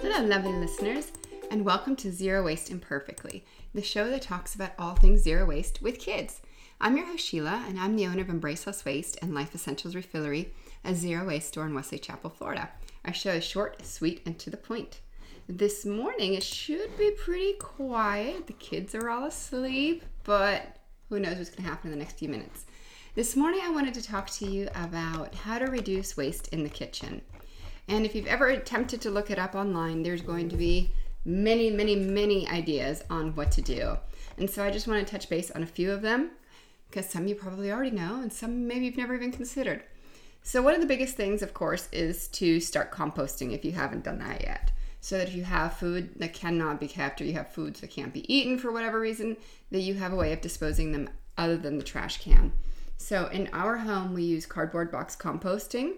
Hello, loving listeners, and welcome to Zero Waste Imperfectly, the show that talks about all things zero waste with kids. I'm your host, Sheila, and I'm the owner of Embrace Less Waste and Life Essentials Refillery, a zero waste store in Wesley Chapel, Florida. Our show is short, sweet, and to the point. This morning, it should be pretty quiet. The kids are all asleep, but who knows what's going to happen in the next few minutes. This morning, I wanted to talk to you about how to reduce waste in the kitchen. And if you've ever attempted to look it up online, there's going to be many ideas on what to do. And so I just want to touch base on a few of them, because some you probably already know and some maybe you've never even considered. So one of the biggest things, of course, is to start composting if you haven't done that yet. So that if you have food that cannot be kept, or you have foods that can't be eaten for whatever reason, that you have a way of disposing them other than the trash can. So in our home, we use cardboard box composting.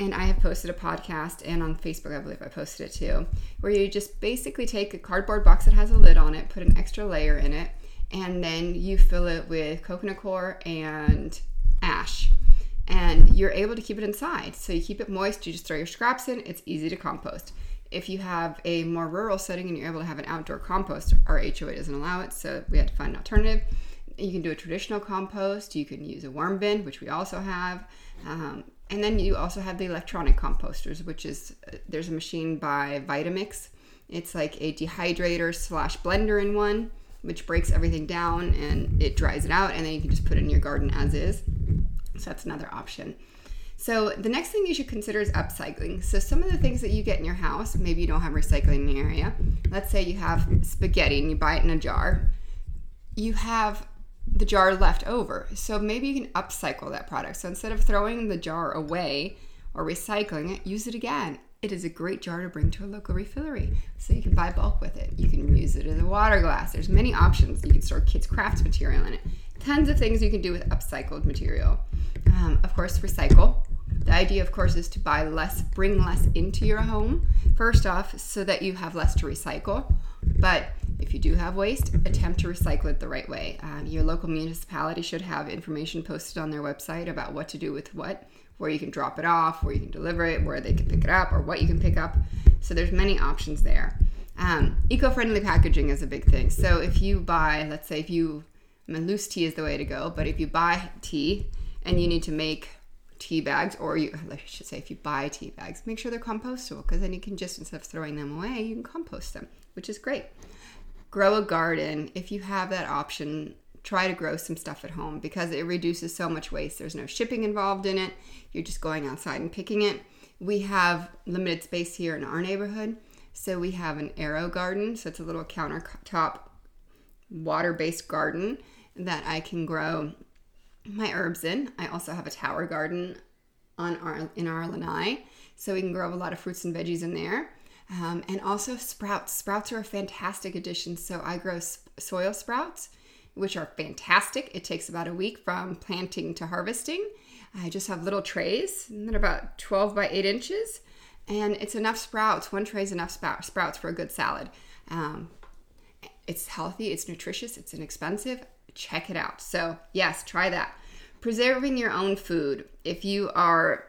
And I have posted a podcast, and on Facebook, I believe I posted it too, where you just basically take a cardboard box that has a lid on it, put an extra layer in it, and then you fill it with coconut coir and ash. And you're able to keep it inside. So you keep it moist, you just throw your scraps in, it's easy to compost. If you have a more rural setting and you're able to have an outdoor compost, our HOA doesn't allow it, so we had to find an alternative. You can do a traditional compost, you can use a worm bin, which we also have. And then you also have the electronic composters, which is, there's a machine by Vitamix. It's like a dehydrator / blender in one, which breaks everything down and it dries it out, and then you can just put it in your garden as is. So that's another option. So the next thing you should consider is upcycling. So some of the things that you get in your house, maybe you don't have recycling in the area. Let's say you have spaghetti and you buy it in a jar. You have the jar left over. So maybe you can upcycle that product. So instead of throwing the jar away or recycling it, use it again. It is a great jar to bring to a local refillery. So you can buy bulk with it. You can use it as a water glass. There's many options. You can store kids' crafts material in it. Tons of things you can do with upcycled material. Of course, recycle. The idea, of course, is to buy less, bring less into your home, first off, so that you have less to recycle. But if you do have waste, attempt to recycle it the right way. Your local municipality should have information posted on their website about what to do with what, where you can drop it off, where you can deliver it, where they can pick it up, or what you can pick up. So there's many options there. Eco-friendly packaging is a big thing. So if you buy, let's say if you, loose tea is the way to go, but if you buy tea and you need to make tea bags, or you, I should say if you buy tea bags, make sure they're compostable, because then you can just, instead of throwing them away, you can compost them, which is great. Grow a garden. If you have that option, try to grow some stuff at home, because it reduces so much waste. There's no shipping involved in it. You're just going outside and picking it. We have limited space here in our neighborhood, so we have an Aero Garden. So it's a little countertop water-based garden that I can grow my herbs in. I also have a Tower Garden in our lanai, so we can grow a lot of fruits and veggies in there. And also sprouts. Sprouts are a fantastic addition. So I grow soil sprouts, which are fantastic. It takes about a week from planting to harvesting. I just have little trays that are about 12 by 8 inches, and it's enough sprouts. One tray is enough sprouts for a good salad. It's healthy, it's nutritious, it's inexpensive. Check it out. So yes, try that. Preserving your own food. If you are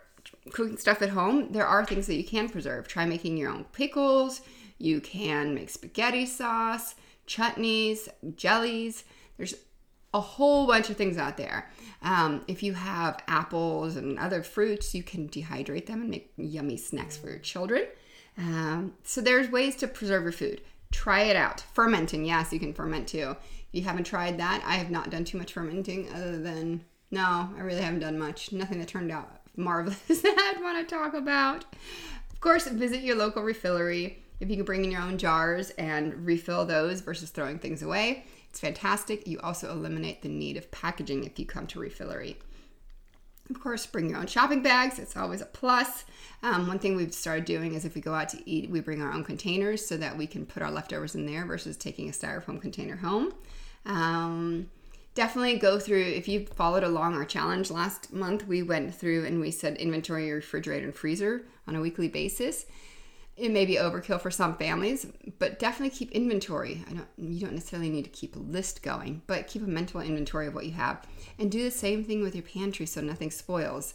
cooking stuff at home, there are things that you can preserve. Try making your own pickles. You can make spaghetti sauce, chutneys, jellies. There's a whole bunch of things out there. If you have apples and other fruits, you can dehydrate them and make yummy snacks for your children. So there's ways to preserve your food. Try it out. Fermenting. Yes, you can ferment too. If you haven't tried that, I have not done too much fermenting other than, no, I really haven't done much. Nothing that turned out marvelous that I'd want to talk about. Of course, visit your local refillery. If you can bring in your own jars and refill those versus throwing things away, it's fantastic. You also eliminate the need of packaging if you come to refillery. Of course, bring your own shopping bags. It's always a plus. One thing we've started doing is if we go out to eat, we bring our own containers so that we can put our leftovers in there versus taking a styrofoam container home. Definitely go through, if you followed along our challenge last month, we went through and we said inventory your refrigerator and freezer on a weekly basis. It may be overkill for some families, but definitely keep inventory. You don't necessarily need to keep a list going, but keep a mental inventory of what you have. And do the same thing with your pantry so nothing spoils.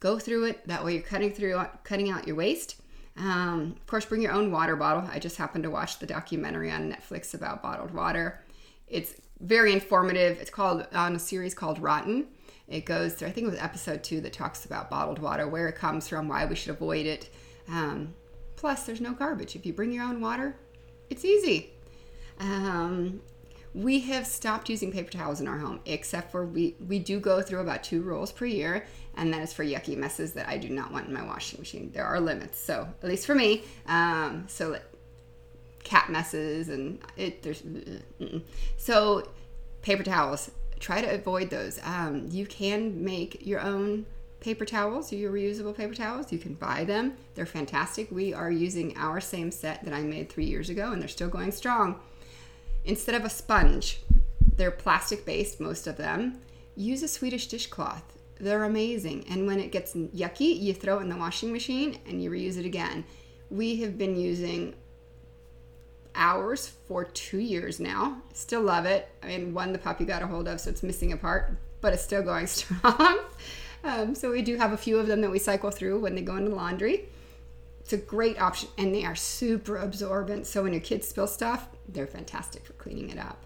Go through it. That way you're cutting out your waste. Of course, bring your own water bottle. I just happened to watch the documentary on Netflix about bottled water. It's very informative. It's called on a series called Rotten. It goes through, I think it was episode 2 that talks about bottled water, where it comes from, why we should avoid it. Plus, there's no garbage. If you bring your own water, it's easy. We have stopped using paper towels in our home, except for we do go through about 2 rolls per year, and that is for yucky messes that I do not want in my washing machine. There are limits, so at least for me. So like cat messes and so paper towels, try to avoid those. You can make your own paper towels, your reusable paper towels. You can buy them. They're fantastic. We are using our same set that I made 3 years ago, and they're still going strong. Instead of a sponge, they're plastic-based, most of them. Use a Swedish dishcloth. They're amazing. And when it gets yucky, you throw it in the washing machine and you reuse it again. We have been using ours for 2 years now. Still love it. I mean, one the puppy got a hold of, so it's missing a part, but it's still going strong. So we do have a few of them that we cycle through when they go into laundry. It's a great option, and they are super absorbent. So when your kids spill stuff, they're fantastic for cleaning it up.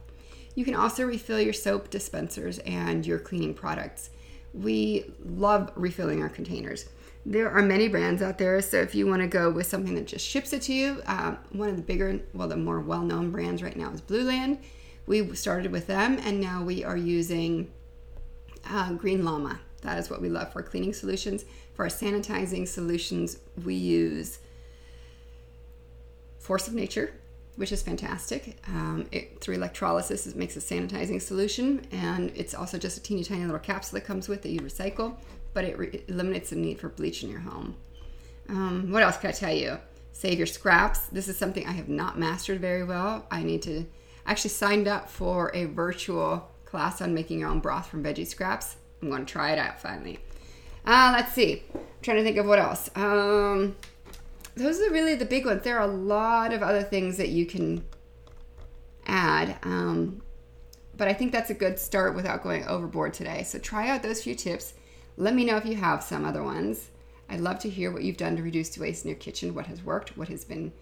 You can also refill your soap dispensers and your cleaning products. We love refilling our containers. There are many brands out there, so if you want to go with something that just ships it to you, one of the bigger, the more well-known brands right now is Blue Land. We started with them, and now we are using Green Llama. That is what we love for cleaning solutions. For our sanitizing solutions, we use Force of Nature, which is fantastic. Through electrolysis, it makes a sanitizing solution, and it's also just a teeny tiny little capsule that comes with that you recycle, but it eliminates the need for bleach in your home. What else can I tell you? Save your scraps. This is something I have not mastered very well. I actually signed up for a virtual class on making your own broth from veggie scraps. I'm going to try it out finally. Let's see. I'm trying to think of what else. Those are really the big ones. There are a lot of other things that you can add. But I think that's a good start without going overboard today. So try out those few tips. Let me know if you have some other ones. I'd love to hear what you've done to reduce waste in your kitchen, what has worked, what has been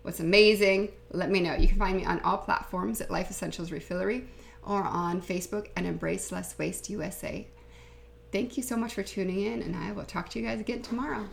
what's amazing. Let me know. You can find me on all platforms at Life Essentials Refillery, or on Facebook and Embrace Less Waste USA. Thank you so much for tuning in, and I will talk to you guys again tomorrow.